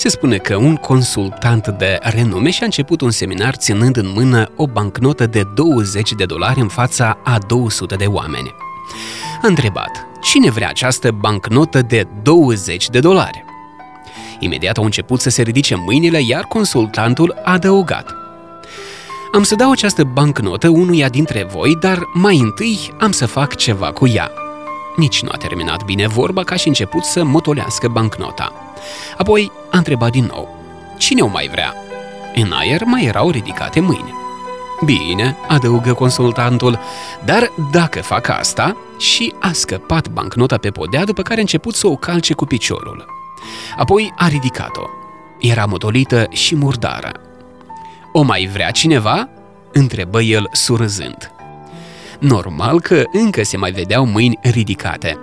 Se spune că un consultant de renume și-a început un seminar ținând în mână o bancnotă de $20 în fața a 200 de oameni. A întrebat, cine vrea această bancnotă de $20? Imediat au început să se ridice mâinile, iar consultantul a adăugat. Am să dau această bancnotă unuia dintre voi, dar mai întâi am să fac ceva cu ea. Nici nu a terminat bine vorba ca și început să motolească bancnota. Apoi a întrebat din nou, cine o mai vrea? În aer mai erau ridicate mâini. Bine, adăugă consultantul, dar dacă fac asta... Și a scăpat bancnota pe podea, după care a început să o calce cu piciorul. Apoi a ridicat-o. Era motolită și murdară. O mai vrea cineva? Întrebă el surâzând. Normal că încă se mai vedeau mâini ridicate.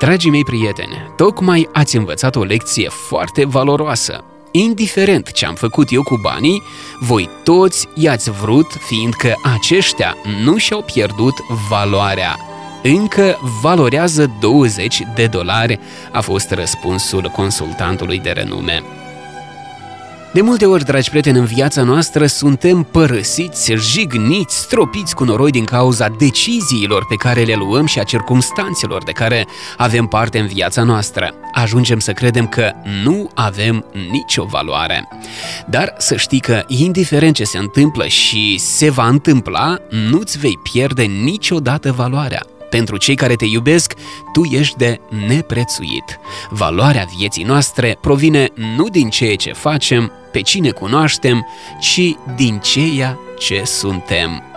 Dragii mei prieteni, tocmai ați învățat o lecție foarte valoroasă. Indiferent ce am făcut eu cu banii, voi toți i-ați vrut, fiindcă aceștia nu și-au pierdut valoarea. Încă valorează $20, a fost răspunsul consultantului de renume. De multe ori, dragi prieteni, în viața noastră suntem părăsiți, jigniți, stropiți cu noroi din cauza deciziilor pe care le luăm și a circumstanțelor de care avem parte în viața noastră. Ajungem să credem că nu avem nicio valoare. Dar să știi că, indiferent ce se întâmplă și se va întâmpla, nu-ți vei pierde niciodată valoarea. Pentru cei care te iubesc, tu ești de neprețuit. Valoarea vieții noastre provine nu din ceea ce facem, pe cine cunoaștem, ci din ceea ce suntem.